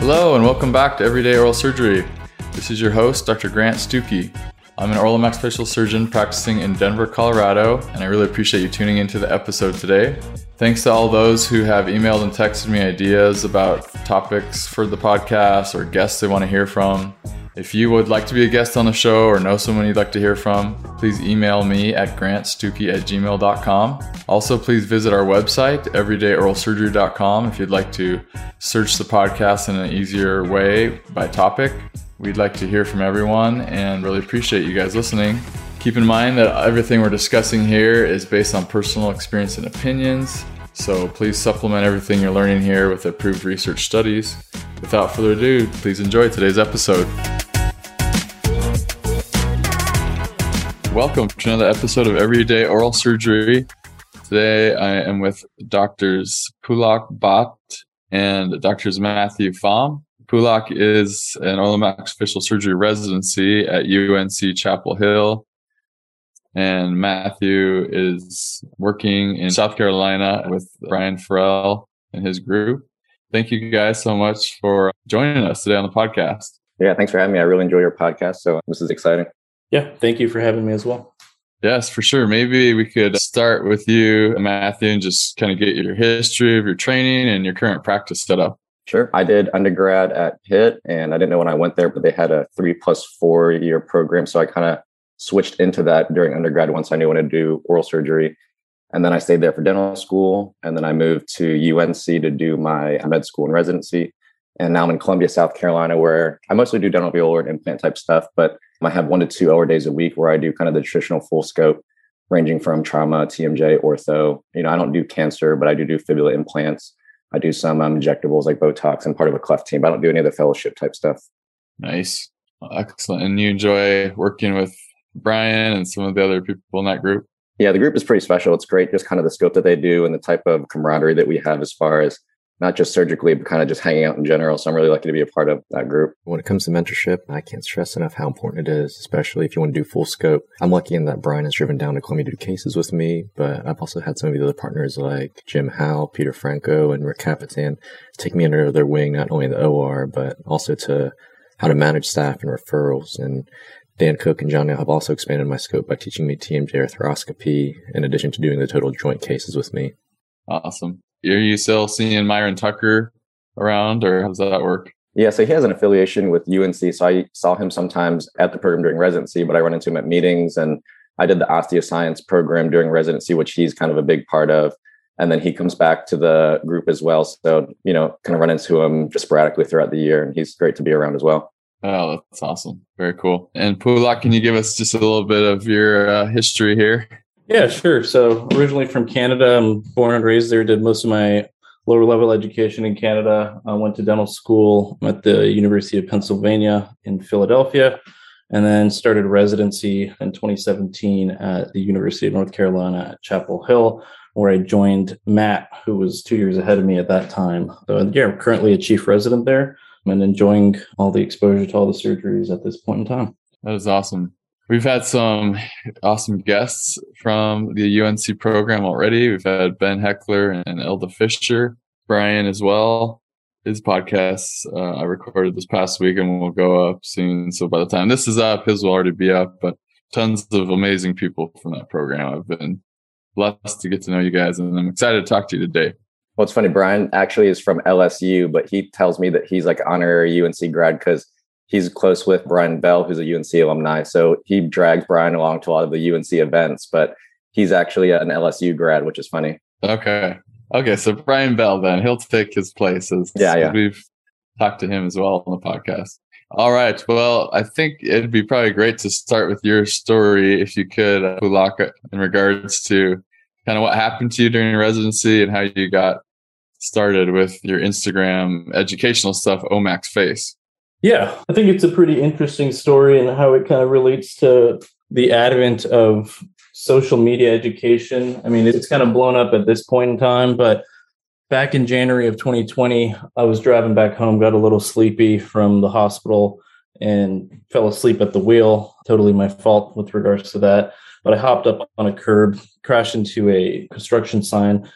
Hello and welcome back to Everyday Oral Surgery. This is your host, Dr. Grant Stuckey. I'm an oral and maxillofacial surgeon practicing in Denver, Colorado, and I really appreciate you tuning into the episode today. Thanks to all those who have emailed and texted me ideas about topics for the podcast or guests they want to hear from. If you would like to be a guest on the show or know someone you'd like to hear from, please email me at grantstuckey@gmail.com. Also, please visit our website, everydayoralsurgery.com, if you'd like to search the podcast in an easier way by topic. We'd like to hear from everyone and really appreciate you guys listening. Keep in mind that everything we're discussing here is based on personal experience and opinions, so please supplement everything you're learning here with approved research studies. Without further ado, please enjoy today's episode. Welcome to another episode of Everyday Oral Surgery. Today I am with Doctors Pulak Bhatt and Doctors Matthew Pham. Pulak is an oral and maxillofacial surgery residency at UNC Chapel Hill, and Matthew is working in South Carolina with Brian Farrell and his group. Thank you guys so much for joining us today on the podcast. Yeah, thanks for having me. I really enjoy your podcast, so this is exciting. Yeah, thank you for having me as well. Yes, for sure. Maybe we could start with you, Matthew, and just kind of get your history of your training and your current practice set up. Sure. I did undergrad at Pitt, and I didn't know when I went there, but they had a 3+4 year program. So I kind of switched into that during undergrad once I knew when to do oral surgery. And then I stayed there for dental school. And then I moved to UNC to do my med school and residency. And now I'm in Columbia, South Carolina, where I mostly do dental veneer and implant type stuff, but I have 1 to 2 hour days a week where I do kind of the traditional full scope, ranging from trauma, TMJ, ortho. You know, I don't do cancer, but I do fibula implants. I do some injectables like Botox and part of a cleft team, but I don't do any of the fellowship type stuff. Nice. Excellent. And you enjoy working with Brian and some of the other people in that group? Yeah, the group is pretty special. It's great, just kind of the scope that they do and the type of camaraderie that we have as far as not just surgically, but kind of just hanging out in general. So I'm really lucky to be a part of that group. When it comes to mentorship, I can't stress enough how important it is, especially if you want to do full scope. I'm lucky in that Brian has driven down to Columbia to do cases with me, but I've also had some of the other partners like Jim Howell, Peter Franco, and Rick Capitan take me under their wing, not only in the OR, but also to how to manage staff and referrals. And Dan Cook and Johnny have also expanded my scope by teaching me TMJ arthroscopy, in addition to doing the total joint cases with me. Awesome. Are you still seeing Myron Tucker around, or how does that work? Yeah, so he has an affiliation with UNC, so I saw him sometimes at the program during residency, but I run into him at meetings, and I did the osteoscience program during residency, which he's kind of a big part of, and then he comes back to the group as well, so, you know, kind of run into him just sporadically throughout the year, and he's great to be around as well. Oh, that's awesome. Very cool. And Pulak, can you give us just a little bit of your history here? Yeah, sure. So originally from Canada, I'm born and raised there, did most of my lower level education in Canada. I went to dental school at the University of Pennsylvania in Philadelphia, and then started residency in 2017 at the University of North Carolina at Chapel Hill, where I joined Matt, who was 2 years ahead of me at that time. So yeah, I'm currently a chief resident there and enjoying all the exposure to all the surgeries at this point in time. That is awesome. We've had some awesome guests from the UNC program already. We've had Ben Heckler and Elda Fisher, Brian as well. His podcast I recorded this past week and will go up soon. So by the time this is up, his will already be up. But tons of amazing people from that program. I've been blessed to get to know you guys, and I'm excited to talk to you today. Well, it's funny, Brian actually is from LSU, but he tells me that he's like honorary UNC grad because he's close with Brian Bell, who's a UNC alumni. So he drags Brian along to a lot of the UNC events, but he's actually an LSU grad, which is funny. Okay. Okay. So Brian Bell, then he'll take his places. Yeah. We've talked to him as well on the podcast. All right. Well, I think it'd be probably great to start with your story, if you could, Pulak, in regards to kind of what happened to you during your residency and how you got started with your Instagram educational stuff, Omax Face. Yeah, I think it's a pretty interesting story and how it kind of relates to the advent of social media education. I mean, it's kind of blown up at this point in time, but back in January of 2020, I was driving back home, got a little sleepy from the hospital and fell asleep at the wheel. Totally my fault with regards to that. But I hopped up on a curb, crashed into a construction sign,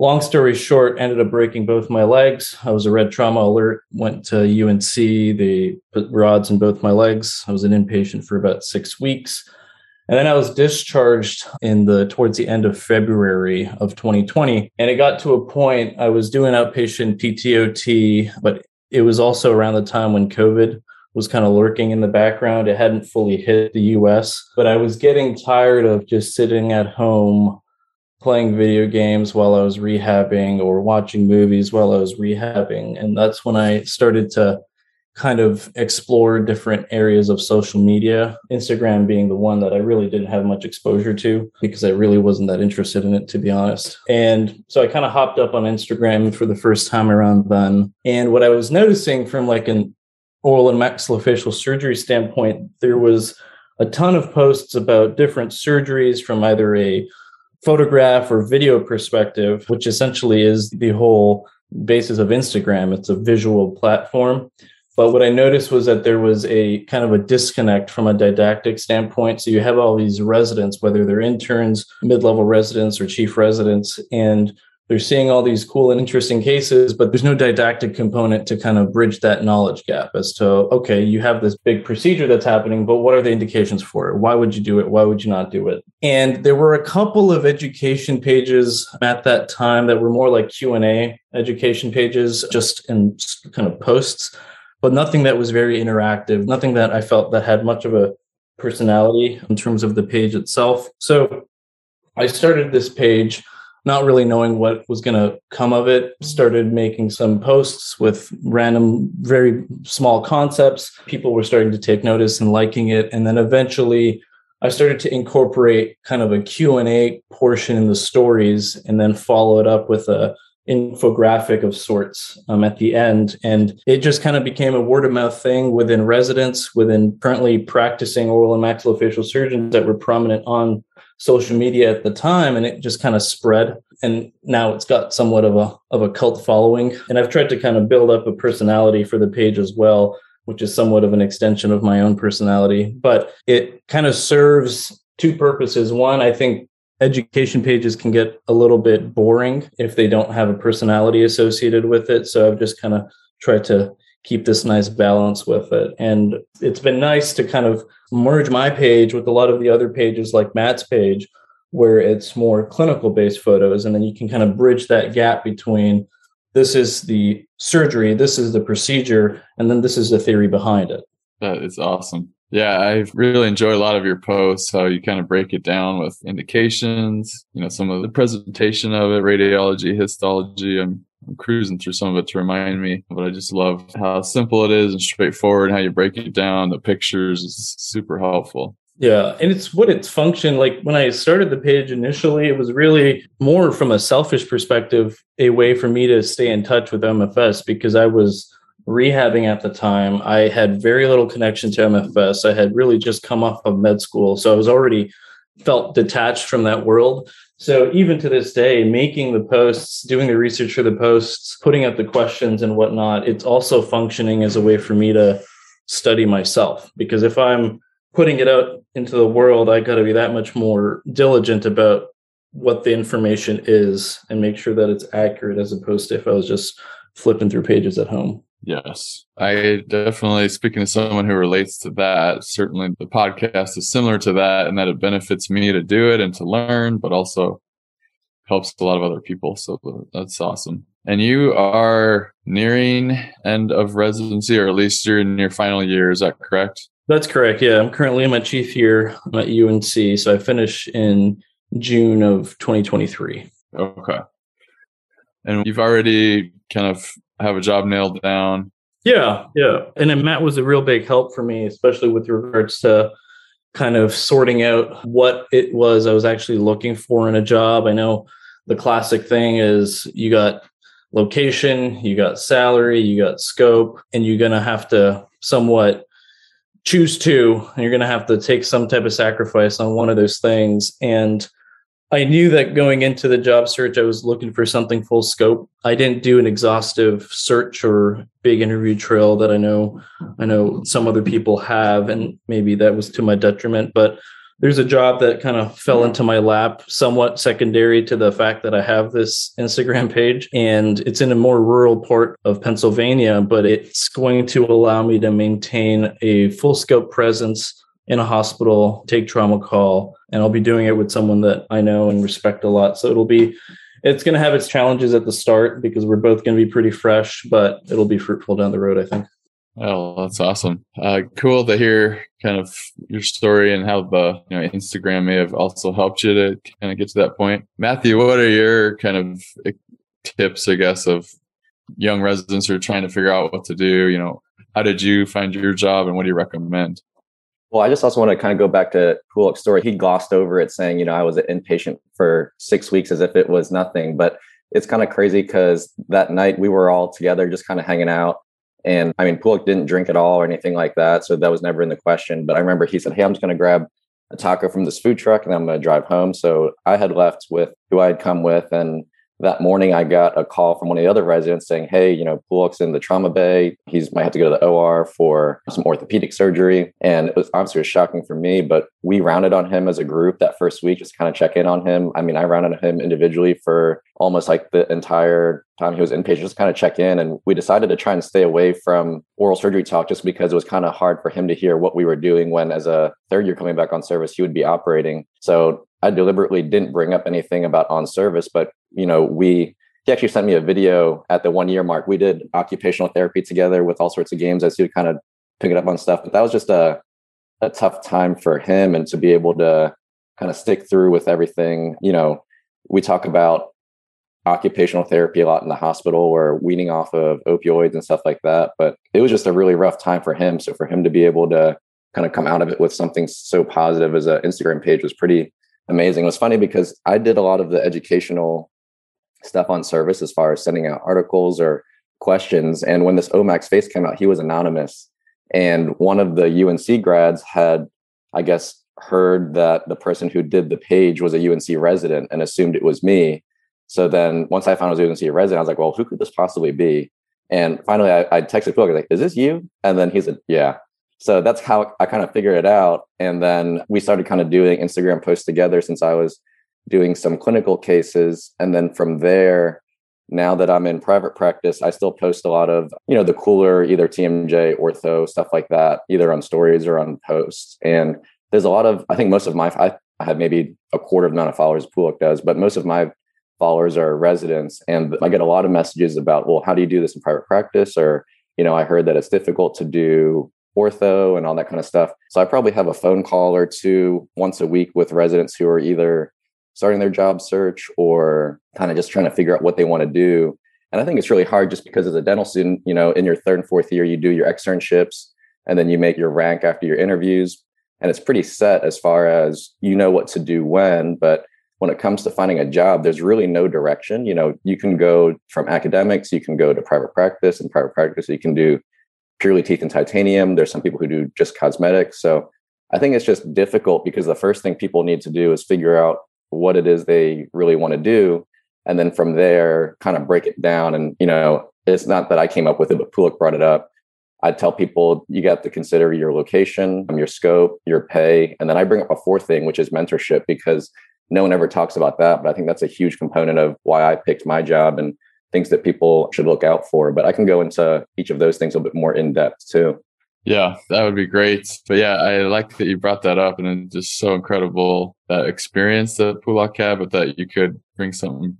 Long story short, ended up breaking both my legs. I was a red trauma alert, went to UNC, they put rods in both my legs. I was an inpatient for about 6 weeks. And then I was discharged towards the end of February of 2020. And it got to a point, I was doing outpatient PTOT, but it was also around the time when COVID was kind of lurking in the background. It hadn't fully hit the US, but I was getting tired of just sitting at home playing video games while I was rehabbing or watching movies while I was rehabbing. And that's when I started to kind of explore different areas of social media, Instagram being the one that I really didn't have much exposure to because I really wasn't that interested in it, to be honest. And so I kind of hopped up on Instagram for the first time around then. And what I was noticing from like an oral and maxillofacial surgery standpoint, there was a ton of posts about different surgeries from either a photograph or video perspective, which essentially is the whole basis of Instagram. It's a visual platform. But what I noticed was that there was a kind of a disconnect from a didactic standpoint. So you have all these residents, whether they're interns, mid-level residents, or chief residents, and they're seeing all these cool and interesting cases, but there's no didactic component to kind of bridge that knowledge gap as to, okay, you have this big procedure that's happening, but what are the indications for it? Why would you do it? Why would you not do it? And there were a couple of education pages at that time that were more like Q&A education pages, just in kind of posts, but nothing that was very interactive, nothing that I felt that had much of a personality in terms of the page itself. So I started this page not really knowing what was going to come of it, started making some posts with random, very small concepts. People were starting to take notice and liking it. And then eventually I started to incorporate kind of a Q&A portion in the stories and then follow it up with a infographic of sorts at the end. And it just kind of became a word of mouth thing within residents, within currently practicing oral and maxillofacial surgeons that were prominent on social media at the time, and it just kind of spread. And now it's got somewhat of a cult following. And I've tried to kind of build up a personality for the page as well, which is somewhat of an extension of my own personality. But it kind of serves two purposes. One, I think education pages can get a little bit boring if they don't have a personality associated with it. So I've just kind of tried to keep this nice balance with it. And it's been nice to kind of merge my page with a lot of the other pages like Matt's page, where it's more clinical based photos. And then you can kind of bridge that gap between this is the surgery, this is the procedure, and then this is the theory behind it. That is awesome. Yeah, I really enjoy a lot of your posts, how you kind of break it down with indications, you know, some of the presentation of it, radiology, histology. I'm cruising through some of it to remind me, but I just love how simple it is and straightforward, how you break it down. The pictures is super helpful. Yeah. And it's what its function. Like when I started the page initially, it was really more from a selfish perspective, a way for me to stay in touch with MFS because I was rehabbing at the time. I had very little connection to MFS. I had really just come off of med school. So I was already felt detached from that world. So even to this day, making the posts, doing the research for the posts, putting up the questions and whatnot, it's also functioning as a way for me to study myself. Because if I'm putting it out into the world, I got to be that much more diligent about what the information is and make sure that it's accurate as opposed to if I was just flipping through pages at home. Yes, I definitely, speaking to someone who relates to that, certainly the podcast is similar to that and that it benefits me to do it and to learn, but also helps a lot of other people. So that's awesome. And you are nearing end of residency, or at least you're in your final year. Is that correct? That's correct. Yeah, I'm currently in my chief year. I'm at UNC. So I finish in June of 2023. Okay. And you've already kind of have a job nailed down. Yeah. And then Matt was a real big help for me, especially with regards to kind of sorting out what it was I was actually looking for in a job. I know the classic thing is you got location, you got salary, you got scope, and you're going to have to somewhat choose two, and you're going to have to take some type of sacrifice on one of those things. And I knew that going into the job search, I was looking for something full scope. I didn't do an exhaustive search or big interview trail that I know some other people have, and maybe that was to my detriment. But there's a job that kind of fell into my lap, somewhat secondary to the fact that I have this Instagram page, and it's in a more rural part of Pennsylvania, but it's going to allow me to maintain a full scope presence in a hospital, take trauma call, and I'll be doing it with someone that I know and respect a lot. So it's going to have its challenges at the start because we're both going to be pretty fresh, but it'll be fruitful down the road, I think. Oh, that's awesome. Cool to hear kind of your story and how the Instagram may have also helped you to kind of get to that point. Matthew, what are your kind of tips, I guess, of young residents who are trying to figure out what to do? You know, how did you find your job and what do you recommend? Well, I just also want to kind of go back to Pulak's story. He glossed over it saying, I was an inpatient for 6 weeks as if it was nothing. But it's kind of crazy because that night we were all together just kind of hanging out. And I mean, Pulak didn't drink at all or anything like that. So that was never in the question. But I remember he said, hey, I'm just going to grab a taco from this food truck and I'm going to drive home. So I had left with who I had come with. And that morning I got a call from one of the other residents saying, hey, Pulak's in the trauma bay. He might have to go to the OR for some orthopedic surgery. And it was obviously shocking for me, but we rounded on him as a group that first week, just kind of check in on him. I mean, I rounded on him individually for almost like the entire time he was inpatient, just kind of check in. And we decided to try and stay away from oral surgery talk just because it was kind of hard for him to hear what we were doing when, as a third year coming back on service, he would be operating. So I deliberately didn't bring up anything about on service, but he actually sent me a video at the 1 year mark. We did occupational therapy together with all sorts of games as he would kind of pick it up on stuff. But that was just a tough time for him, and to be able to kind of stick through with everything. We talk about occupational therapy a lot in the hospital, where weaning off of opioids and stuff like that. But it was just a really rough time for him. So for him to be able to kind of come out of it with something so positive as an Instagram page was pretty amazing. It was funny because I did a lot of the educational stuff on service as far as sending out articles or questions. And when this Omax Face came out, he was anonymous. And one of the UNC grads had, I guess, heard that the person who did the page was a UNC resident and assumed it was me. So then once I found it was a UNC resident, I was like, well, who could this possibly be? And finally, I texted Phil, like, is this you? And then he said, yeah. So that's how I kind of figured it out. And then we started kind of doing Instagram posts together since I was doing some clinical cases. And then from there, now that I'm in private practice, I still post a lot of, the cooler, either TMJ, ortho, stuff like that, either on stories or on posts. And there's a lot of, I think most of my, I have maybe a quarter of the amount of followers Pulak does, but most of my followers are residents. And I get a lot of messages about, well, how do you do this in private practice? Or, I heard that it's difficult to do ortho and all that kind of stuff. So I probably have a phone call or two once a week with residents who are either starting their job search or kind of just trying to figure out what they want to do. And I think it's really hard just because as a dental student, in your third and fourth year, you do your externships and then you make your rank after your interviews. And it's pretty set as far as what to do when, but when it comes to finding a job, there's really no direction. You can go from academics, you can go to private practice, and private practice, you can do purely teeth and titanium. There's some people who do just cosmetics. So I think it's just difficult because the first thing people need to do is figure out what it is they really want to do. And then from there, kind of break it down. And, it's not that I came up with it, but Pulak brought it up. I tell people, you got to consider your location, your scope, your pay. And then I bring up a fourth thing, which is mentorship, because no one ever talks about that, but I think that's a huge component of why I picked my job and things that people should look out for. But I can go into each of those things a bit more in depth too. Yeah, that would be great. But yeah, I like that you brought that up, and it's just so incredible that experience that Pulak had, but that you could bring something,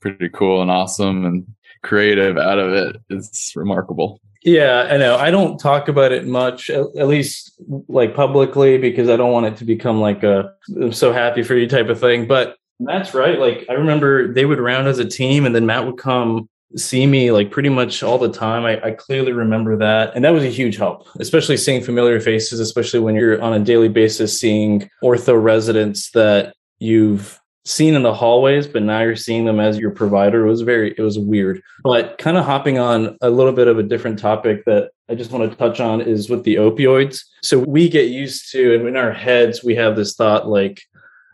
pretty cool and awesome and creative out of it. It's remarkable. Yeah, I know. I don't talk about it much, at least like publicly, because I don't want it to become like a I'm so happy for you type of thing. But that's right. Like I remember they would round as a team and then Matt would come see me like pretty much all the time. I clearly remember that. And that was a huge help, especially seeing familiar faces, especially when you're on a daily basis, seeing ortho residents that you've seen in the hallways, but now you're seeing them as your provider. It was weird. But kind of hopping on a little bit of a different topic that I just want to touch on is with the opioids. So we get used to, and in our heads, we have this thought like,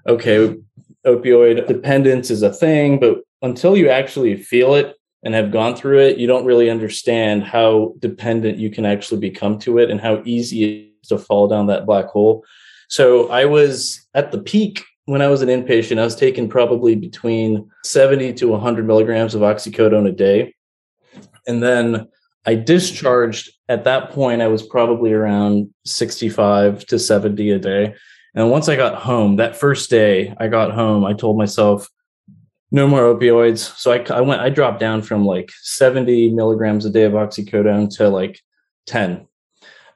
okay, opioid dependence is a thing, but until you actually feel it and have gone through it, you don't really understand how dependent you can actually become to it and how easy it is to fall down that black hole. So I was at the peak when I was an inpatient, I was taking probably between 70 to 100 milligrams of oxycodone a day. And then I discharged at that point, I was probably around 65 to 70 a day. And once I got home, that first day I got home, I told myself, no more opioids. So I dropped down from like 70 milligrams a day of oxycodone to like 10.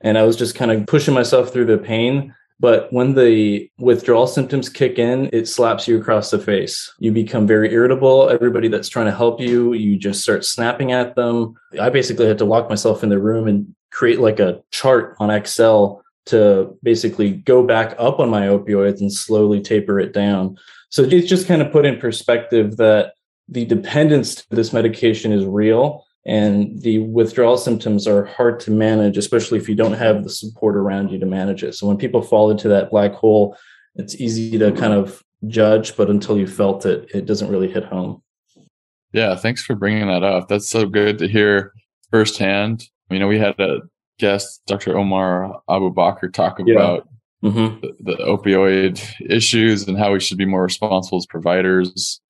And I was just kind of pushing myself through the pain. But when the withdrawal symptoms kick in, it slaps you across the face. You become very irritable. Everybody that's trying to help you, you just start snapping at them. I basically had to lock myself in the room and create like a chart on Excel to basically go back up on my opioids and slowly taper it down. So it's just kind of put in perspective that the dependence to this medication is real and the withdrawal symptoms are hard to manage, especially if you don't have the support around you to manage it. So when people fall into that black hole, it's easy to kind of judge, but until you felt it, it doesn't really hit home. Yeah, thanks for bringing that up. That's so good to hear firsthand. You know, we had a guest, Dr. Omar Abubakar, talk about the opioid issues and how we should be more responsible as providers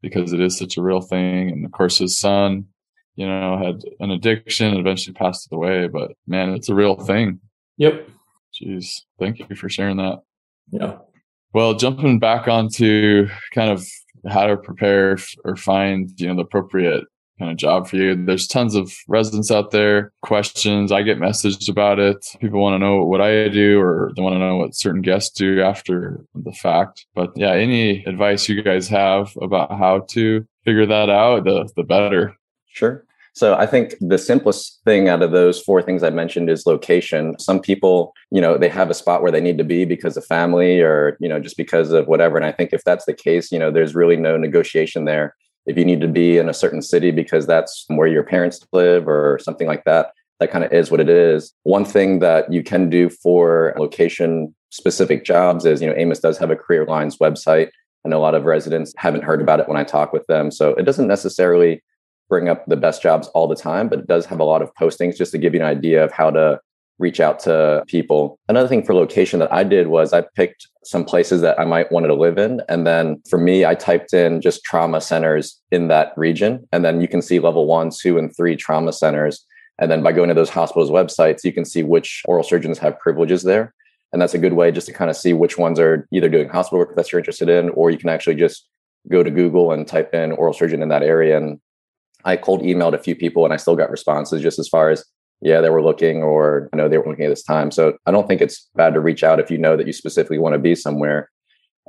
because it is such a real thing. And of course, his son, you know, had an addiction and eventually passed away. But man, it's a real thing. Yep. Jeez. Thank you for sharing that. Yeah. Well, jumping back onto kind of how to prepare or find, you know, the appropriate kind of job for you. There's tons of residents out there, questions. I get messaged about it. People want to know what I do or they want to know what certain guests do after the fact. But yeah, any advice you guys have about how to figure that out, the better. Sure. So I think the simplest thing out of those four things I mentioned is location. Some people, you know, they have a spot where they need to be because of family or, you know, just because of whatever. And I think if that's the case, you know, there's really no negotiation there. If you need to be in a certain city because that's where your parents live or something like that, that kind of is what it is. One thing that you can do for location specific jobs is, you know, AAOMS does have a career lines website and a lot of residents haven't heard about it when I talk with them. So it doesn't necessarily bring up the best jobs all the time, but it does have a lot of postings just to give you an idea of how to reach out to people. Another thing for location that I did was I picked some places that I might want to live in. And then for me, I typed in just trauma centers in that region. And then you can see level 1, 2, and 3 trauma centers. And then by going to those hospitals' websites, you can see which oral surgeons have privileges there. And that's a good way just to kind of see which ones are either doing hospital work that you're interested in, or you can actually just go to Google and type in oral surgeon in that area. And I cold emailed a few people and I still got responses just as far as, yeah, they were looking, or I know they were looking at this time. So I don't think it's bad to reach out if you know that you specifically want to be somewhere.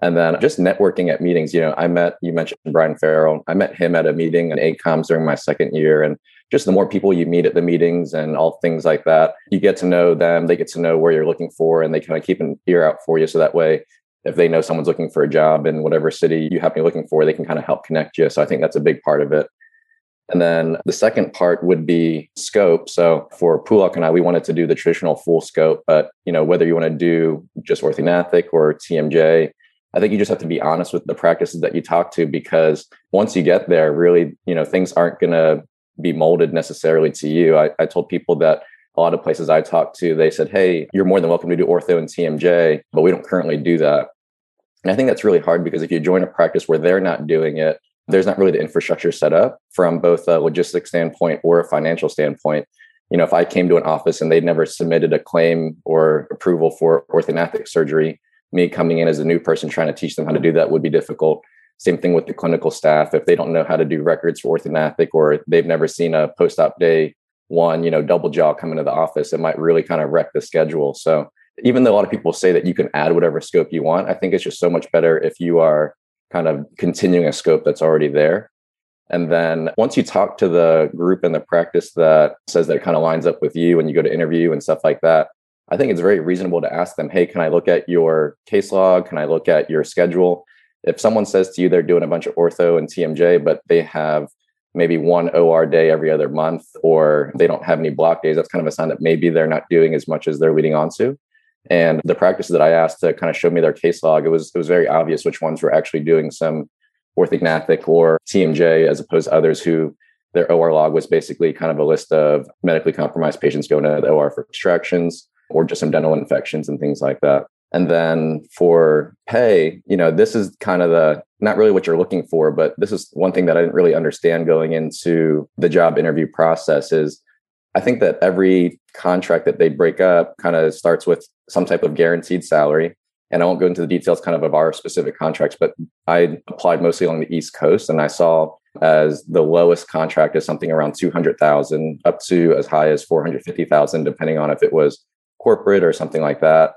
And then just networking at meetings. You know, you mentioned Brian Farrell. I met him at a meeting in ACOMS during my second year. And just the more people you meet at the meetings and all things like that, you get to know them, they get to know where you're looking for, and they kind of keep an ear out for you. So that way, if they know someone's looking for a job in whatever city you happen to be looking for, they can kind of help connect you. So I think that's a big part of it. And then the second part would be scope. So for Pulak and I, we wanted to do the traditional full scope, but you know, whether you want to do just orthognathic or TMJ, I think you just have to be honest with the practices that you talk to, because once you get there, really, you know, things aren't going to be molded necessarily to you. I told people that a lot of places I talked to, they said, hey, you're more than welcome to do ortho and TMJ, but we don't currently do that. And I think that's really hard because if you join a practice where they're not doing it, there's not really the infrastructure set up from both a logistics standpoint or a financial standpoint. You know, if I came to an office and they'd never submitted a claim or approval for orthognathic surgery, me coming in as a new person trying to teach them how to do that would be difficult. Same thing with the clinical staff. If they don't know how to do records for orthognathic, or they've never seen a post-op day one, you know, double jaw come into the office, it might really kind of wreck the schedule. So even though a lot of people say that you can add whatever scope you want, I think it's just so much better if you are kind of continuing a scope that's already there. And then once you talk to the group and the practice that says that it kind of lines up with you and you go to interview and stuff like that, I think it's very reasonable to ask them, hey, can I look at your case log? Can I look at your schedule? If someone says to you they're doing a bunch of ortho and TMJ, but they have maybe one OR day every other month, or they don't have any block days, that's kind of a sign that maybe they're not doing as much as they're leading on to. And the practices that I asked to kind of show me their case log, it was very obvious which ones were actually doing some orthognathic or TMJ, as opposed to others who their OR log was basically kind of a list of medically compromised patients going to the OR for extractions or just some dental infections and things like that. And then for pay, you know, this is kind of the, not really what you're looking for, but this is one thing that I didn't really understand going into the job interview process is I think that every contract that they break up kind of starts with some type of guaranteed salary. And I won't go into the details kind of our specific contracts, but I applied mostly along the East Coast. And I saw as the lowest contract is something around $200,000 up to as high as $450,000, depending on if it was corporate or something like that.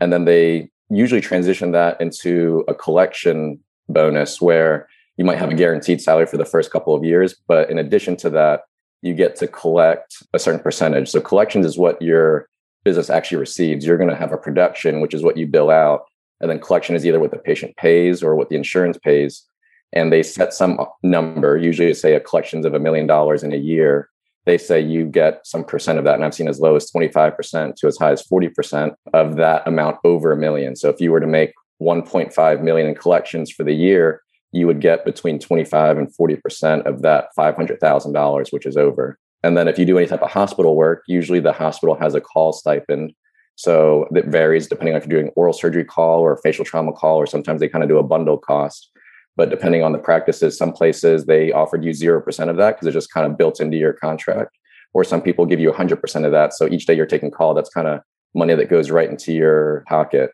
And then they usually transition that into a collection bonus where you might have a guaranteed salary for the first couple of years. But in addition to that, you get to collect a certain percentage. So collections is what your business actually receives. You're going to have a production, which is what you bill out. And then collection is either what the patient pays or what the insurance pays. And they set some number, usually say a collections of $1 million in a year. They say you get some percent of that. And I've seen as low as 25% to as high as 40% of that amount over $1 million. So if you were to make 1.5 million in collections for the year, you would get between 25 and 40% of that $500,000, which is over. And then if you do any type of hospital work, usually the hospital has a call stipend. So it varies depending on if you're doing oral surgery call or facial trauma call, or sometimes they kind of do a bundle cost. But depending on the practices, some places they offered you 0% of that because it's just kind of built into your contract. Or some people give you 100% of that. So each day you're taking call, that's kind of money that goes right into your pocket.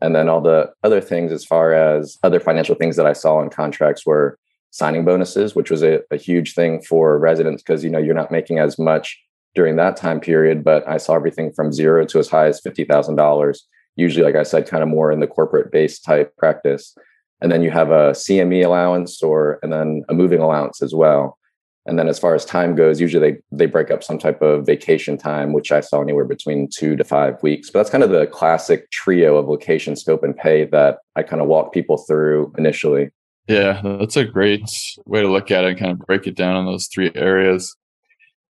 And then all the other things as far as other financial things that I saw in contracts were signing bonuses, which was a huge thing for residents because, you know, you're not making as much during that time period. But I saw everything from zero to as high as $50,000, usually, like I said, kind of more in the corporate-based type practice. And then you have a CME allowance and then a moving allowance as well. And then as far as time goes, usually they break up some type of vacation time, which I saw anywhere between 2 to 5 weeks. But that's kind of the classic trio of location, scope, and pay that I kind of walk people through initially. Yeah, that's a great way to look at it and kind of break it down on those three areas.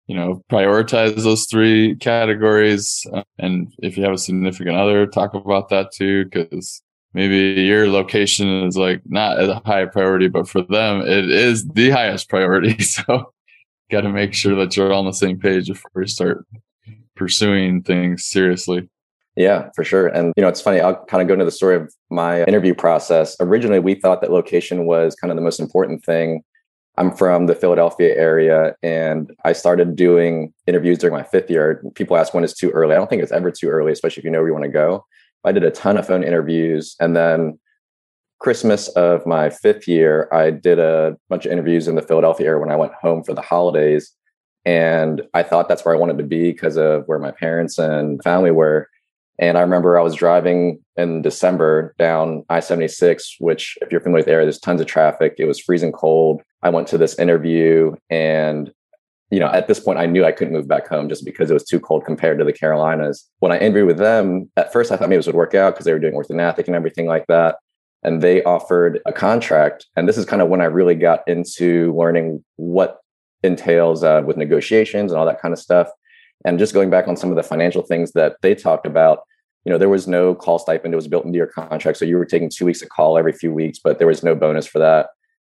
You know, prioritize those three categories. And if you have a significant other, talk about that too, because maybe your location is like not as a high priority, but for them, it is the highest priority. So got to make sure that you're on the same page before you start pursuing things seriously. Yeah, for sure. And, you know, it's funny, I'll kind of go into the story of my interview process. Originally, we thought that location was kind of the most important thing. I'm from the Philadelphia area, and I started doing interviews during my fifth year. People ask when it's too early. I don't think it's ever too early, especially if you know where you want to go. I did a ton of phone interviews. And then Christmas of my fifth year, I did a bunch of interviews in the Philadelphia area when I went home for the holidays. And I thought that's where I wanted to be because of where my parents and family were. And I remember I was driving in December down I-76, which if you're familiar with the area, there's tons of traffic. It was freezing cold. I went to this interview and, you know, at this point, I knew I couldn't move back home just because it was too cold compared to the Carolinas. When I interviewed with them, at first, I thought maybe this would work out because they were doing orthognathic and everything like that. And they offered a contract. And this is kind of when I really got into learning what entails with negotiations and all that kind of stuff. And just going back on some of the financial things that they talked about, you know, there was no call stipend. It was built into your contract. So you were taking 2 weeks of call every few weeks, but there was no bonus for that.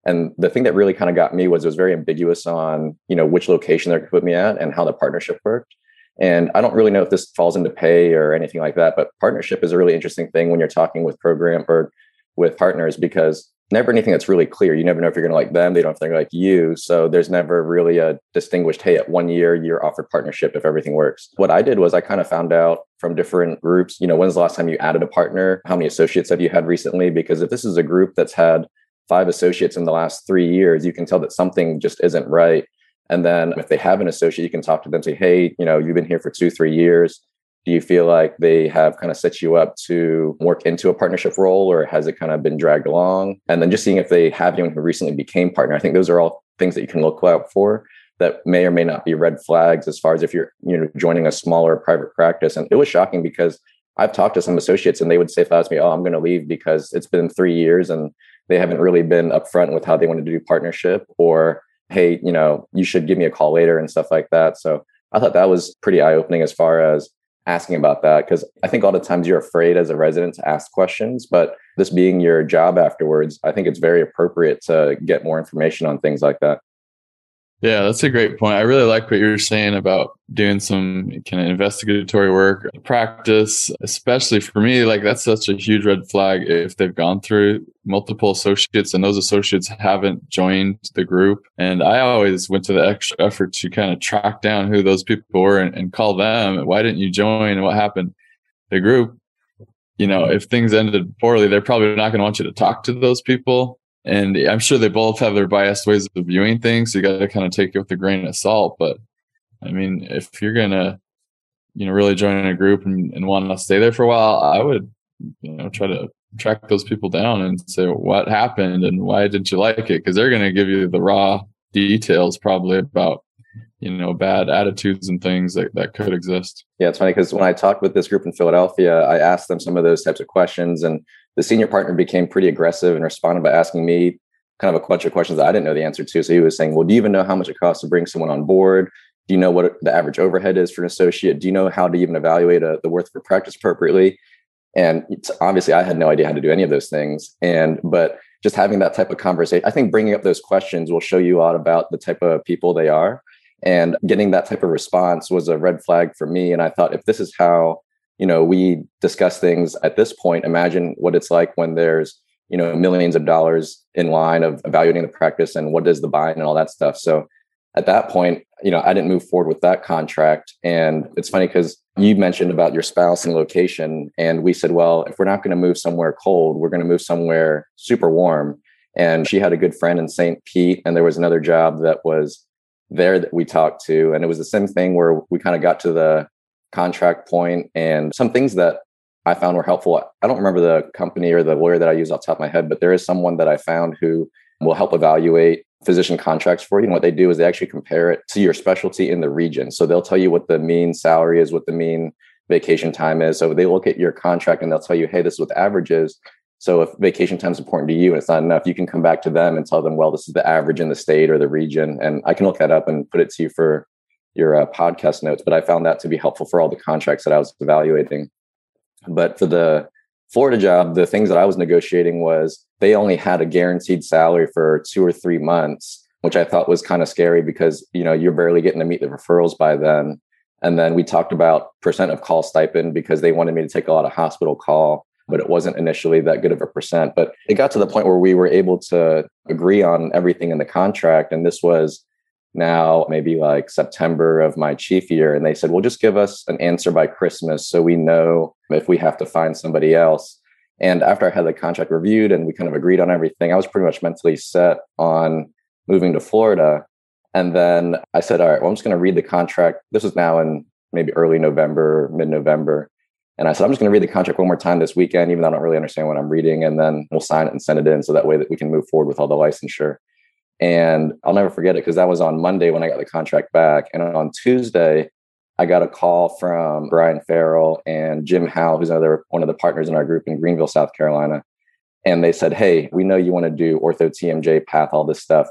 And the thing that really kind of got me was it was very ambiguous on, you know, which location they're going to put me at and how the partnership worked. And I don't really know if this falls into pay or anything like that, but partnership is a really interesting thing when you're talking with program or with partners, because never anything that's really clear. You never know if you're going to like them. They don't know if they're going to like you. So there's never really a distinguished, hey, at 1 year, you're offered partnership if everything works. What I did was I kind of found out from different groups, you know, when's the last time you added a partner? How many associates have you had recently? Because if this is a group that's had 5 associates in the last 3 years, you can tell that something just isn't right. And then if they have an associate, you can talk to them, say, hey, you know, you've been here for 2-3 years. Do you feel like they have kind of set you up to work into a partnership role, or has it kind of been dragged along? And then just seeing if they have anyone who recently became partner. I think those are all things that you can look out for that may or may not be red flags as far as if you're, you know, joining a smaller private practice. And it was shocking because I've talked to some associates and they would say, if I asked me, oh, I'm going to leave because it's been 3 years and they haven't really been upfront with how they wanted to do partnership, or, hey, you know, you should give me a call later and stuff like that. So I thought that was pretty eye-opening as far as asking about that, because I think a lot of times you're afraid as a resident to ask questions, but this being your job afterwards, I think it's very appropriate to get more information on things like that. Yeah, that's a great point. I really like what you're saying about doing some kind of investigatory work, practice, especially for me, like that's such a huge red flag if they've gone through multiple associates and those associates haven't joined the group. And I always went to the extra effort to kind of track down who those people were and call them. Why didn't you join? And what happened? The group, you know, if things ended poorly, they're probably not going to want you to talk to those people. And I'm sure they both have their biased ways of viewing things. So you got to kind of take it with a grain of salt. But I mean, if you're going to, you know, really join a group and want to stay there for a while, I would, you know, try to track those people down and say, what happened and why didn't you like it? Because they're going to give you the raw details probably about, you know, bad attitudes and things that could exist. Yeah, it's funny because when I talked with this group in Philadelphia, I asked them some of those types of questions. And the senior partner became pretty aggressive and responded by asking me kind of a bunch of questions that I didn't know the answer to. So he was saying, well, do you even know how much it costs to bring someone on board? Do you know what the average overhead is for an associate? Do you know how to even evaluate the worth of a practice appropriately? And obviously, I had no idea how to do any of those things. But just having that type of conversation, I think bringing up those questions will show you a lot about the type of people they are. And getting that type of response was a red flag for me. And I thought, if this is how, you know, we discuss things at this point, imagine what it's like when there's, you know, millions of dollars in line of evaluating the practice and what is the buy-in and all that stuff. So at that point, you know, I didn't move forward with that contract. And it's funny because you mentioned about your spouse and location. And we said, well, if we're not going to move somewhere cold, we're going to move somewhere super warm. And she had a good friend in St. Pete. And there was another job that was there that we talked to. And it was the same thing where we kind of got to the contract point and some things that I found were helpful. I don't remember the company or the lawyer that I use off the top of my head, but there is someone that I found who will help evaluate physician contracts for you. And what they do is they actually compare it to your specialty in the region. So they'll tell you what the mean salary is, what the mean vacation time is. So they look at your contract and they'll tell you, hey, this is what the average is. So if vacation time is important to you and it's not enough, you can come back to them and tell them, well, this is the average in the state or the region. And I can look that up and put it to you for your podcast notes, but I found that to be helpful for all the contracts that I was evaluating. But for the Florida job, the things that I was negotiating was they only had a guaranteed salary for 2 or 3 months, which I thought was kind of scary because, you know, you're barely getting to meet the referrals by then. And then we talked about percent of call stipend because they wanted me to take a lot of hospital call, but it wasn't initially that good of a percent. But it got to the point where we were able to agree on everything in the contract. And this was now maybe like September of my chief year. And they said, well, just give us an answer by Christmas so we know if we have to find somebody else. And after I had the contract reviewed and we kind of agreed on everything, I was pretty much mentally set on moving to Florida. And then I said, all right, well, I'm just going to read the contract. This was now in maybe early November, mid-November. And I said, I'm just going to read the contract one more time this weekend, even though I don't really understand what I'm reading. And then we'll sign it and send it in so that way that we can move forward with all the licensure. And I'll never forget it because that was on Monday when I got the contract back. And on Tuesday, I got a call from Brian Farrell and Jim Howell, who's another one of the partners in our group in Greenville, South Carolina. And they said, hey, we know you want to do ortho TMJ, path, all this stuff.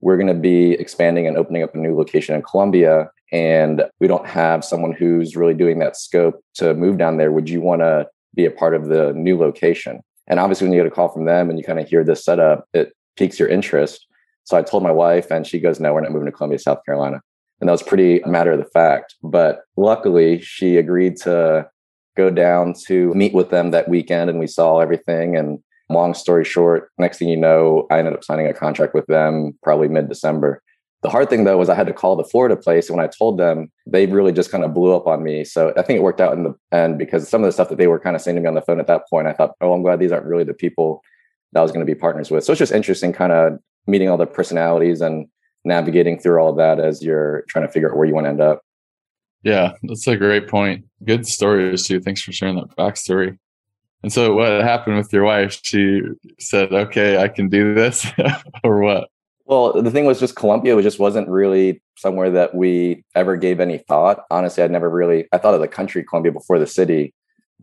We're going to be expanding and opening up a new location in Columbia. And we don't have someone who's really doing that scope to move down there. Would you want to be a part of the new location? And obviously, when you get a call from them and you kind of hear this setup, it piques your interest. So I told my wife and she goes, no, we're not moving to Columbia, South Carolina. And that was pretty a matter of the fact. But luckily, she agreed to go down to meet with them that weekend and we saw everything. And long story short, next thing you know, I ended up signing a contract with them probably mid-December. The hard thing, though, was I had to call the Florida place. And when I told them, they really just kind of blew up on me. So I think it worked out in the end because some of the stuff that they were kind of saying to me on the phone at that point, I thought, oh, I'm glad these aren't really the people that I was going to be partners with. So it's just interesting kind of meeting all the personalities and navigating through all of that as you're trying to figure out where you want to end up. Yeah, that's a great point. Good stories too. Thanks for sharing that backstory. And so what happened with your wife? She said, okay, I can do this or what? Well, the thing was just Columbia just wasn't really somewhere that we ever gave any thought. Honestly, I thought of the country Columbia before the city.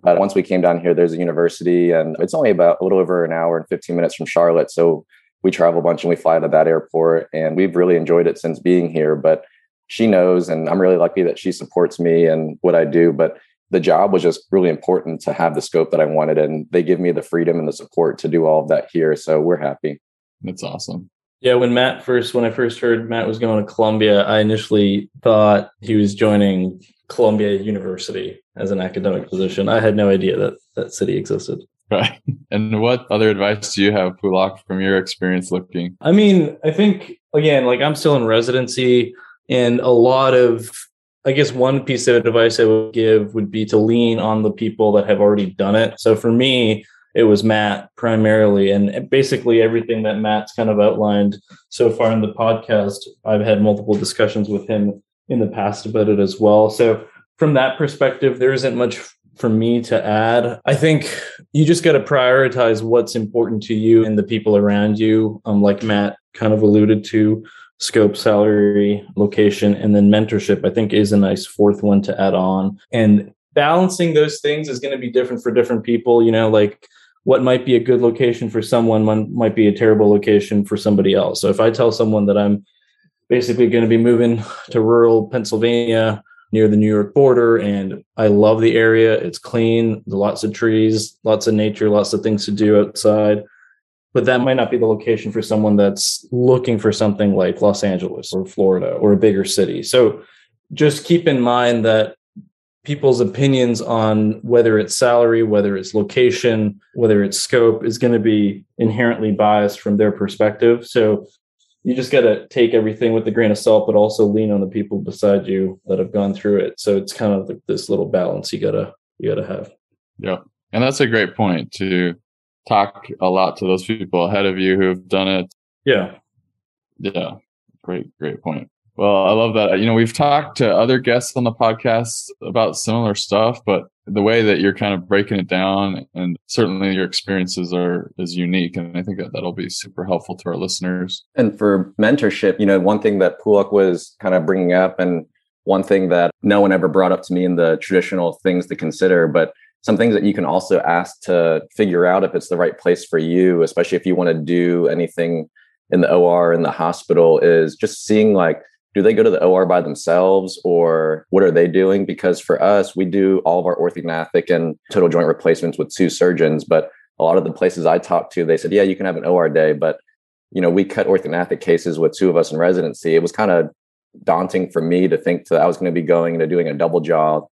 But once we came down here, there's a university and it's only about a little over an hour and 15 minutes from Charlotte. So we travel a bunch and we fly to that airport and we've really enjoyed it since being here, but she knows, and I'm really lucky that she supports me and what I do, but the job was just really important to have the scope that I wanted. And they give me the freedom and the support to do all of that here. So we're happy. That's awesome. Yeah, when I first heard Matt was going to Columbia, I initially thought he was joining Columbia University as an academic position. I had no idea that city existed. Right. And what other advice do you have, Pulak, from your experience looking? I mean, I think, again, like I'm still in residency, and one piece of advice I would give would be to lean on the people that have already done it. So for me, it was Matt primarily, and basically everything that Matt's kind of outlined so far in the podcast, I've had multiple discussions with him in the past about it as well. So from that perspective, there isn't much for me to add. I think you just got to prioritize what's important to you and the people around you, like Matt kind of alluded to. Scope, salary, location, and then mentorship, I think, is a nice fourth one to add on. And balancing those things is going to be different for different people. You know, like what might be a good location for someone might be a terrible location for somebody else. So if I tell someone that I'm basically going to be moving to rural Pennsylvania near the New York border, and I love the area, it's clean, lots of trees, lots of nature, lots of things to do outside. But that might not be the location for someone that's looking for something like Los Angeles or Florida or a bigger city. So just keep in mind that people's opinions on whether it's salary, whether it's location, whether it's scope is going to be inherently biased from their perspective. So you just got to take everything with a grain of salt, but also lean on the people beside you that have gone through it. So it's kind of like this little balance you gotta have. Yeah. And that's a great point to talk a lot to those people ahead of you who've done it. Yeah. Yeah. Great point. Well, I love that. You know, we've talked to other guests on the podcast about similar stuff, but the way that you're kind of breaking it down and certainly your experiences is unique. And I think that'll be super helpful to our listeners. And for mentorship, you know, one thing that Pulak was kind of bringing up and one thing that no one ever brought up to me in the traditional things to consider, but some things that you can also ask to figure out if it's the right place for you, especially if you want to do anything in the OR in the hospital, is just seeing like, do they go to the OR by themselves or what are they doing? Because for us, we do all of our orthognathic and total joint replacements with two surgeons. But a lot of the places I talked to, they said, yeah, you can have an OR day. But, you know, we cut orthognathic cases with two of us in residency. It was kind of daunting for me to think that I was going to be going into doing a double job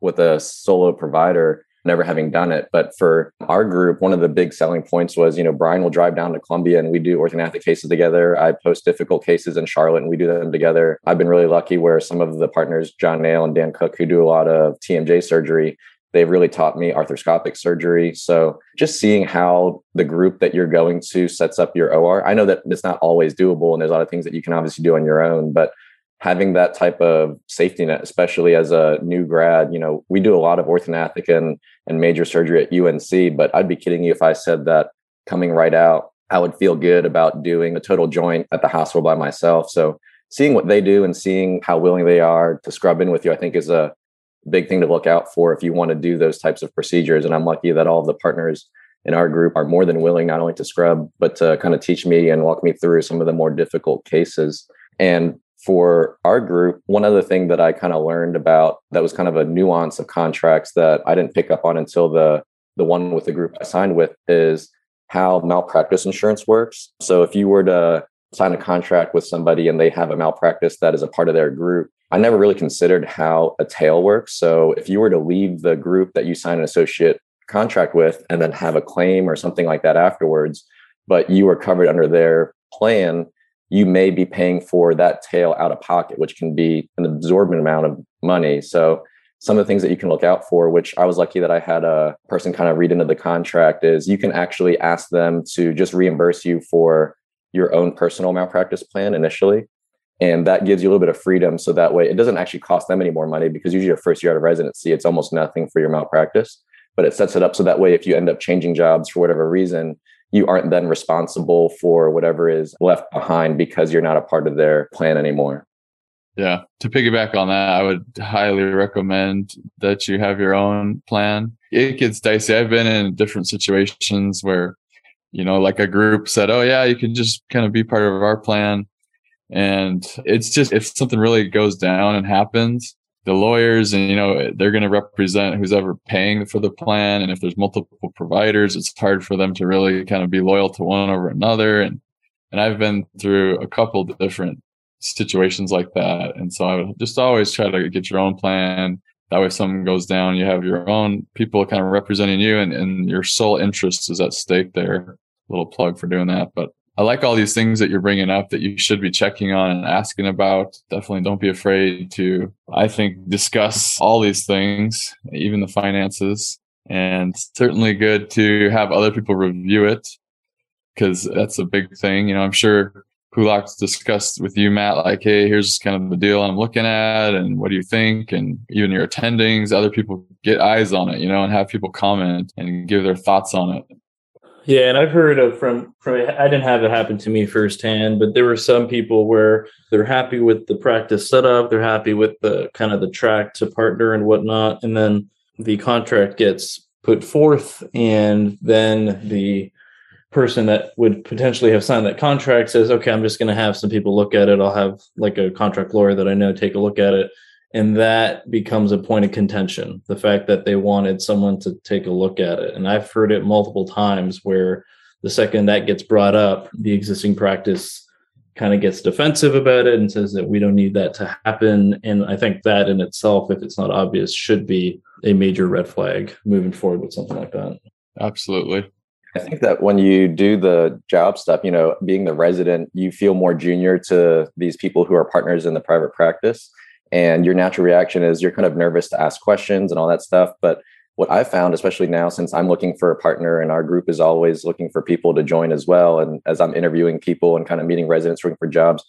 with a solo provider, never having done it. But for our group, one of the big selling points was, you know, Brian will drive down to Columbia and we do orthognathic cases together. I post difficult cases in Charlotte and we do them together. I've been really lucky where some of the partners, John Nail and Dan Cook, who do a lot of TMJ surgery, they've really taught me arthroscopic surgery. So just seeing how the group that you're going to sets up your OR. I know that it's not always doable and there's a lot of things that you can obviously do on your own, but having that type of safety net, especially as a new grad, you know, we do a lot of orthognathic and major surgery at UNC, but I'd be kidding you if I said that coming right out, I would feel good about doing a total joint at the hospital by myself. So seeing what they do and seeing how willing they are to scrub in with you, I think is a big thing to look out for if you want to do those types of procedures. And I'm lucky that all of the partners in our group are more than willing, not only to scrub, but to kind of teach me and walk me through some of the more difficult cases. And for our group, one other thing that I kind of learned about that was kind of a nuance of contracts that I didn't pick up on until the one with the group I signed with is how malpractice insurance works. So if you were to sign a contract with somebody and they have a malpractice that is a part of their group, I never really considered how a tail works. So if you were to leave the group that you sign an associate contract with and then have a claim or something like that afterwards, but you were covered under their plan, you may be paying for that tail out of pocket, which can be an absorbent amount of money. So some of the things that you can look out for, which I was lucky that I had a person kind of read into the contract, is you can actually ask them to just reimburse you for your own personal malpractice plan initially. And that gives you a little bit of freedom. So that way it doesn't actually cost them any more money, because usually your first year out of residency, it's almost nothing for your malpractice, but it sets it up so that way if you end up changing jobs for whatever reason, you aren't then responsible for whatever is left behind because you're not a part of their plan anymore. Yeah. To piggyback on that, I would highly recommend that you have your own plan. It gets dicey. I've been in different situations where, you know, like a group said, oh yeah, you can just kind of be part of our plan. And it's just, if something really goes down and happens, the lawyers and, you know, they're going to represent who's ever paying for the plan. And if there's multiple providers, it's hard for them to really kind of be loyal to one over another. And And I've been through a couple different situations like that. And so I would just always try to get your own plan. That way, if something goes down, you have your own people kind of representing you, and your sole interest is at stake there. Little plug for doing that. But I like all these things that you're bringing up that you should be checking on and asking about. Definitely don't be afraid to, I think, discuss all these things, even the finances. And certainly good to have other people review it, because that's a big thing. You know, I'm sure Pulak's discussed with you, Matt, like, hey, here's kind of the deal I'm looking at, and what do you think? And even your attendings, other people get eyes on it, you know, and have people comment and give their thoughts on it. Yeah, and I've heard of from I didn't have it happen to me firsthand, but there were some people where they're happy with the practice setup, they're happy with the kind of the track to partner and whatnot, and then the contract gets put forth, and then the person that would potentially have signed that contract says, okay, I'm just going to have some people look at it. I'll have like a contract lawyer that I know take a look at it. And that becomes a point of contention, the fact that they wanted someone to take a look at it. And I've heard it multiple times where the second that gets brought up, the existing practice kind of gets defensive about it and says that we don't need that to happen. And I think that in itself, if it's not obvious, should be a major red flag moving forward with something like that. Absolutely. I think that when you do the job stuff, you know, being the resident, you feel more junior to these people who are partners in the private practice. And your natural reaction is you're kind of nervous to ask questions and all that stuff. But what I found, especially now, since I'm looking for a partner and our group is always looking for people to join as well. And as I'm interviewing people and kind of meeting residents looking for jobs,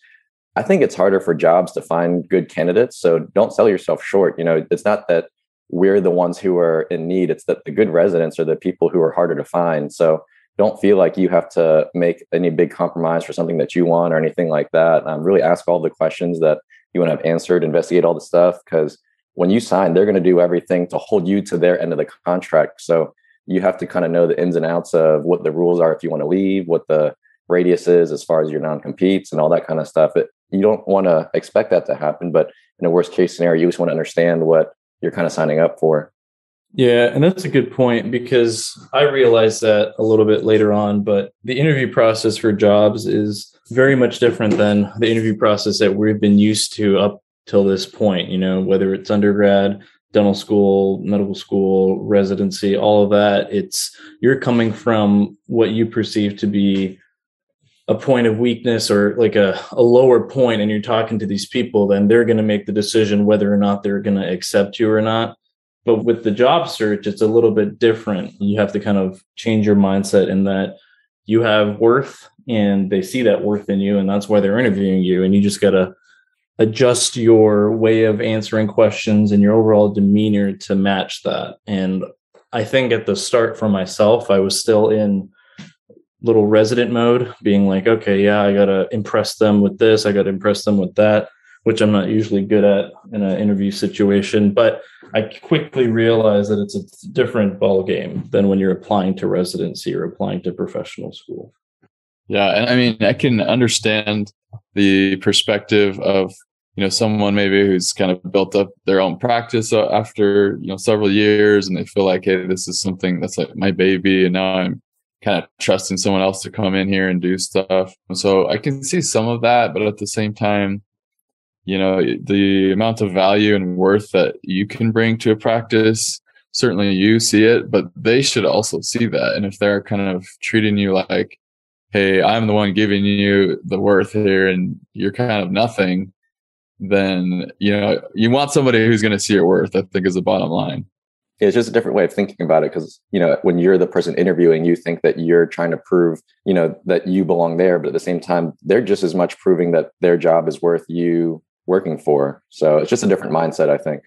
I think it's harder for jobs to find good candidates. So don't sell yourself short. You know, it's not that we're the ones who are in need. It's that the good residents are the people who are harder to find. So don't feel like you have to make any big compromise for something that you want or anything like that. Really ask all the questions that you want to have answered, investigate all the stuff, because when you sign, they're going to do everything to hold you to their end of the contract. So you have to kind of know the ins and outs of what the rules are if you want to leave, what the radius is as far as your non-competes and all that kind of stuff. You don't want to expect that to happen, but in a worst case scenario, you just want to understand what you're kind of signing up for. Yeah, and that's a good point, because I realized that a little bit later on, but the interview process for jobs is very much different than the interview process that we've been used to up till this point, you know, whether it's undergrad, dental school, medical school, residency, all of that. It's you're coming from what you perceive to be a point of weakness or like a lower point, and you're talking to these people, then they're going to make the decision whether or not they're going to accept you or not. But with the job search, it's a little bit different. You have to kind of change your mindset in that you have worth and they see that worth in you, and that's why they're interviewing you. And you just got to adjust your way of answering questions and your overall demeanor to match that. And I think at the start for myself, I was still in little resident mode, being like, okay, yeah, I got to impress them with this. I got to impress them with that, which I'm not usually good at in an interview situation. But I quickly realized that it's a different ball game than when you're applying to residency or applying to professional school. Yeah. And I mean, I can understand the perspective of, you know, someone maybe who's kind of built up their own practice after, you know, several years, and they feel like, hey, this is something that's like my baby, and now I'm kind of trusting someone else to come in here and do stuff. And so I can see some of that, but at the same time, you know, the amount of value and worth that you can bring to a practice, certainly you see it, but they should also see that. And if they're kind of treating you like, hey, I'm the one giving you the worth here and you're kind of nothing, then, you know, you want somebody who's going to see your worth, I think, is the bottom line. It's just a different way of thinking about it, because, you know, when you're the person interviewing, you think that you're trying to prove, you know, that you belong there. But at the same time, they're just as much proving that their job is worth you working for. So it's just a different mindset, I think.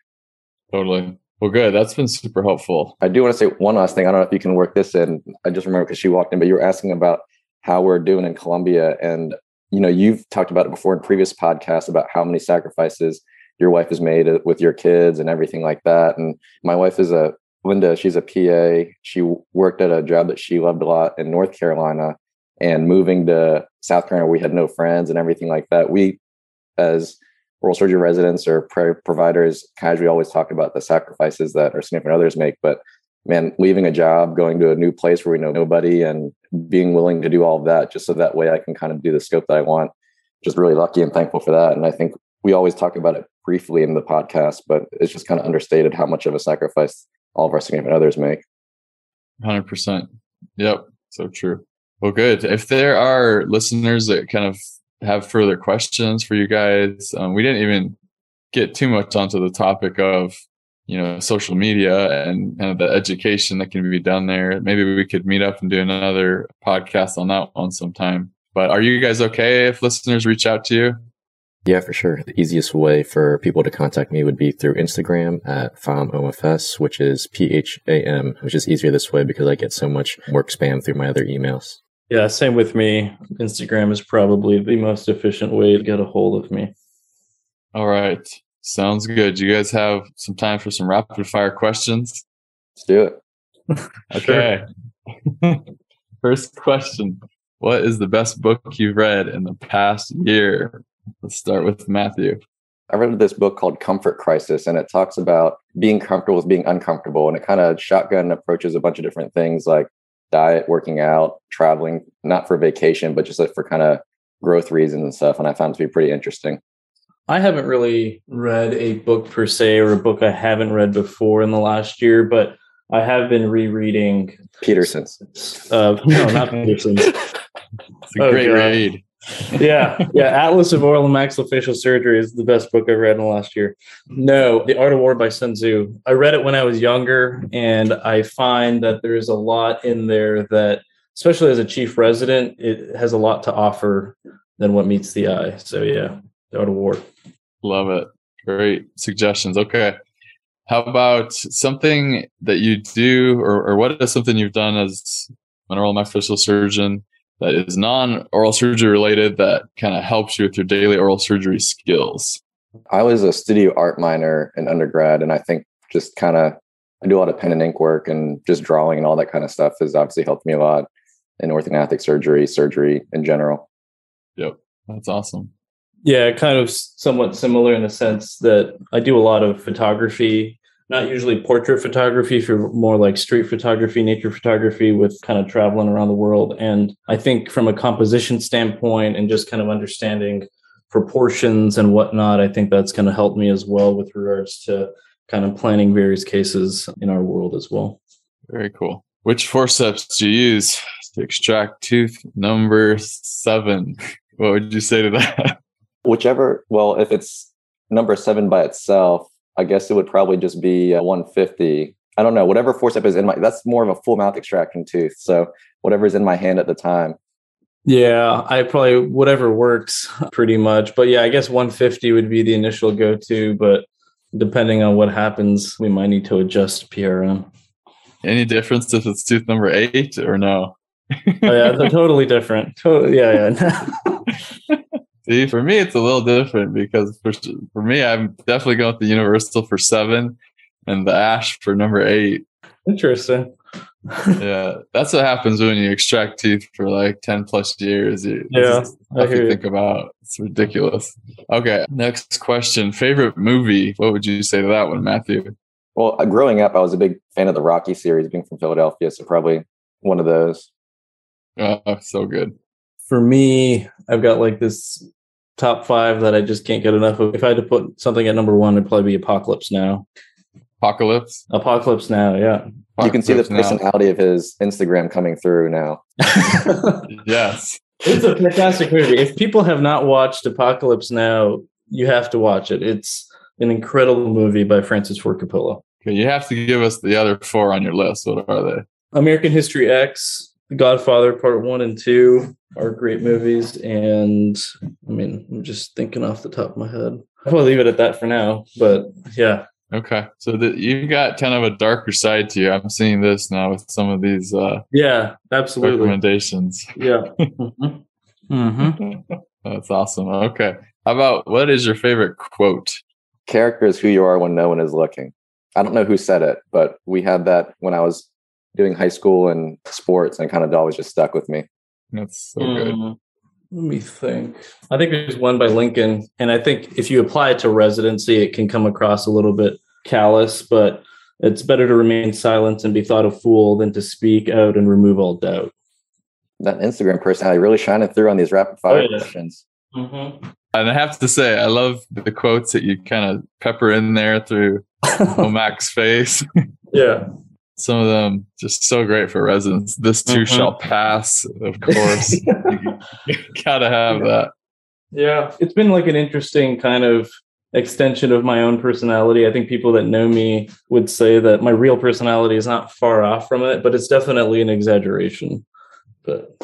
Totally. Well, good. That's been super helpful. I do want to say one last thing. I don't know if you can work this in. I just remember because she walked in, but you were asking about how we're doing in Columbia. And, you know, you've talked about it before in previous podcasts about how many sacrifices your wife has made with your kids and everything like that. And my wife is Linda, she's a PA. She worked at a job that she loved a lot in North Carolina, and moving to South Carolina, we had no friends and everything like that. We, as oral surgery residents or providers, casually always talk about the sacrifices that our significant others make, but man, leaving a job, going to a new place where we know nobody and being willing to do all of that just so that way I can kind of do the scope that I want. Just really lucky and thankful for that. And I think we always talk about it briefly in the podcast, but it's just kind of understated how much of a sacrifice all of our significant others make. 100%. Yep. So true. Well, good. If there are listeners that kind of have further questions for you guys, we didn't even get too much onto the topic of, social media and kind of the education that can be done there. Maybe we could meet up and do another podcast on that one sometime. But are you guys okay if listeners reach out to you? Yeah, for sure. The easiest way for people to contact me would be through Instagram at phamomfs, which is PHAM, which is easier this way because I get so much work spam through my other emails. Yeah, same with me. Instagram is probably the most efficient way to get a hold of me. All right. Sounds good. You guys have some time for some rapid fire questions? Let's do it. Okay. Sure. First question. What is the best book you've read in the past year? Let's start with Matthew. I read this book called Comfort Crisis, and it talks about being comfortable with being uncomfortable. And it kind of shotgun approaches a bunch of different things like diet, working out, traveling, not for vacation, but just like for kind of growth reasons and stuff. And I found it to be pretty interesting. I haven't really read a book per se or a book I haven't read before in the last year, but I have been rereading Peterson's. No, not Peterson's. It's a great read. Yeah. Atlas of Oral and Maxillofacial Surgery is the best book I read in the last year. No, The Art of War by Sun Tzu. I read it when I was younger, and I find that there is a lot in there that, especially as a chief resident, it has a lot to offer than what meets the eye. So yeah, The Art of War. Love it. Great suggestions. Okay. How about something that you do, or what is something you've done as an oral maxillofacial surgeon that is non-oral surgery related that kind of helps you with your daily oral surgery skills? I was a studio art minor in undergrad, and I think just kind of, I do a lot of pen and ink work, and just drawing and all that kind of stuff has obviously helped me a lot in orthognathic surgery in general. Yep. That's awesome. Yeah, kind of somewhat similar in the sense that I do a lot of photography, not usually portrait photography, for more like street photography, nature photography, with kind of traveling around the world. And I think from a composition standpoint and just kind of understanding proportions and whatnot, I think that's going to help me as well with regards to kind of planning various cases in our world as well. Very cool. Which forceps do you use to extract tooth number 7? What would you say to that? If it's number 7 by itself, I guess it would probably just be 150. I don't know. Whatever forcep is in my, that's more of a full mouth extraction tooth. So whatever's in my hand at the time. Yeah, I probably, whatever works pretty much. But yeah, I guess 150 would be the initial go-to. But depending on what happens, we might need to adjust PRM. Any difference if it's tooth number 8 or no? Oh yeah, they're totally different. Yeah. See, for me, it's a little different because for me, I'm definitely going with the universal for 7 and the ash for number 8. Interesting. Yeah, that's what happens when you extract teeth for like 10 plus years. Think about it's ridiculous. Okay, next question. Favorite movie? What would you say to that one, Matthew? Well, growing up, I was a big fan of the Rocky series, being from Philadelphia, so probably one of those. Oh, so good. For me, I've got like this top 5 that I just can't get enough of. If I had to put something at number 1, it'd probably be Apocalypse Now. Apocalypse Now, yeah. You can see the personality of his Instagram coming through now. Yes. It's a fantastic movie. If people have not watched Apocalypse Now, you have to watch it. It's an incredible movie by Francis Ford Coppola. Okay, you have to give us the other 4 on your list. What are they? American History X, The Godfather Part 1 and 2. Are great movies, and I mean, I'm just thinking off the top of my head. I'll leave it at that for now, but yeah. Okay, so you've got kind of a darker side to you. I'm seeing this now with some of these absolutely recommendations. Yeah. Mm-hmm. That's awesome. Okay, how about, what is your favorite quote? Character is who you are when no one is looking. I don't know who said it, but we had that when I was doing high school and sports, and kind of always just stuck with me. That's so good. Let me think. I think there's one by Lincoln, and I think if you apply it to residency, it can come across a little bit callous, but It's better to remain silent and be thought a fool than to speak out and remove all doubt. That Instagram personality really shining through on these rapid fire questions. Mm-hmm. And I have to say, I love the quotes that you kind of pepper in there through Omax Face. Yeah. Some of them just so great for residents. This too shall pass, of course. You gotta have that. Yeah. It's been like an interesting kind of extension of my own personality. I think people that know me would say that my real personality is not far off from it, but it's definitely an exaggeration. But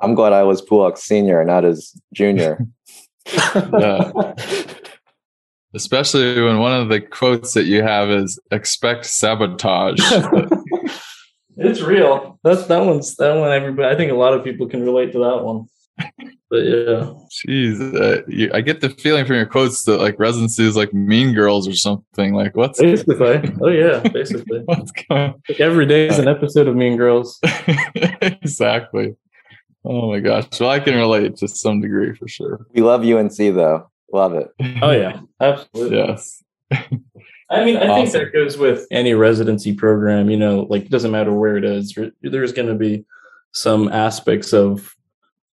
I'm glad I was Pulak's senior, not his junior. Yeah. Especially when one of the quotes that you have is "expect sabotage." It's real. That one. Everybody, I think a lot of people can relate to that one. But yeah, jeez, I get the feeling from your quotes that like residency is like Mean Girls or something. Like what's basically? Oh yeah, basically. What's going on? Like every day is an episode of Mean Girls. Exactly. Oh my gosh. Well, I can relate to some degree for sure. We love UNC though. Love it. Oh yeah, absolutely. Yes. I mean, I think that goes with any residency program. You know, like it doesn't matter where it is. There's going to be some aspects of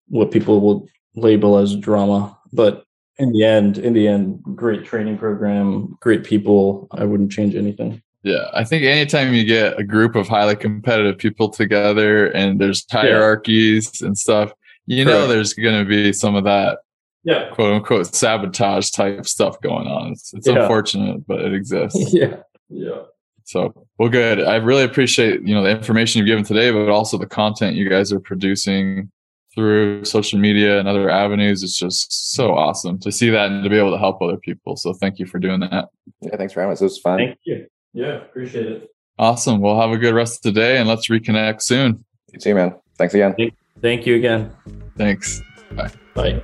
what people will label as drama, but in the end, great training program, great people. I wouldn't change anything. Yeah, I think anytime you get a group of highly competitive people together and there's hierarchies and stuff, you know, there's going to be some of that. Yeah, quote unquote sabotage type stuff going on. It's unfortunate, but it exists. Yeah. So well, good. I really appreciate the information you've given today, but also the content you guys are producing through social media and other avenues. It's just so awesome to see that and to be able to help other people. So thank you for doing that. Yeah, thanks very much. It was fun. Thank you. Yeah, appreciate it. Awesome. Well, have a good rest of the day, and let's reconnect soon. You too, man. Thanks again. Thank you again. Thanks. Bye. Bye.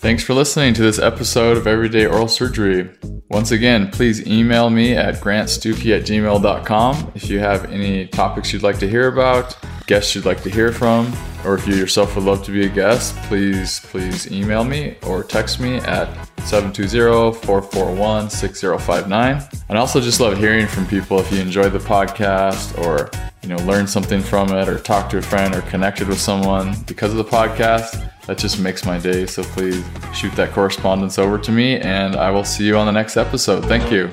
Thanks for listening to this episode of Everyday Oral Surgery. Once again, please email me at grantstuckey@gmail.com if you have any topics you'd like to hear about, guests you'd like to hear from, or if you yourself would love to be a guest, please email me or text me at 720-441-6059. And also just love hearing from people if you enjoy the podcast or learn something from it or talk to a friend or connected with someone because of the podcast. That just makes my day. So please shoot that correspondence over to me and I will see you on the next episode. Thank you.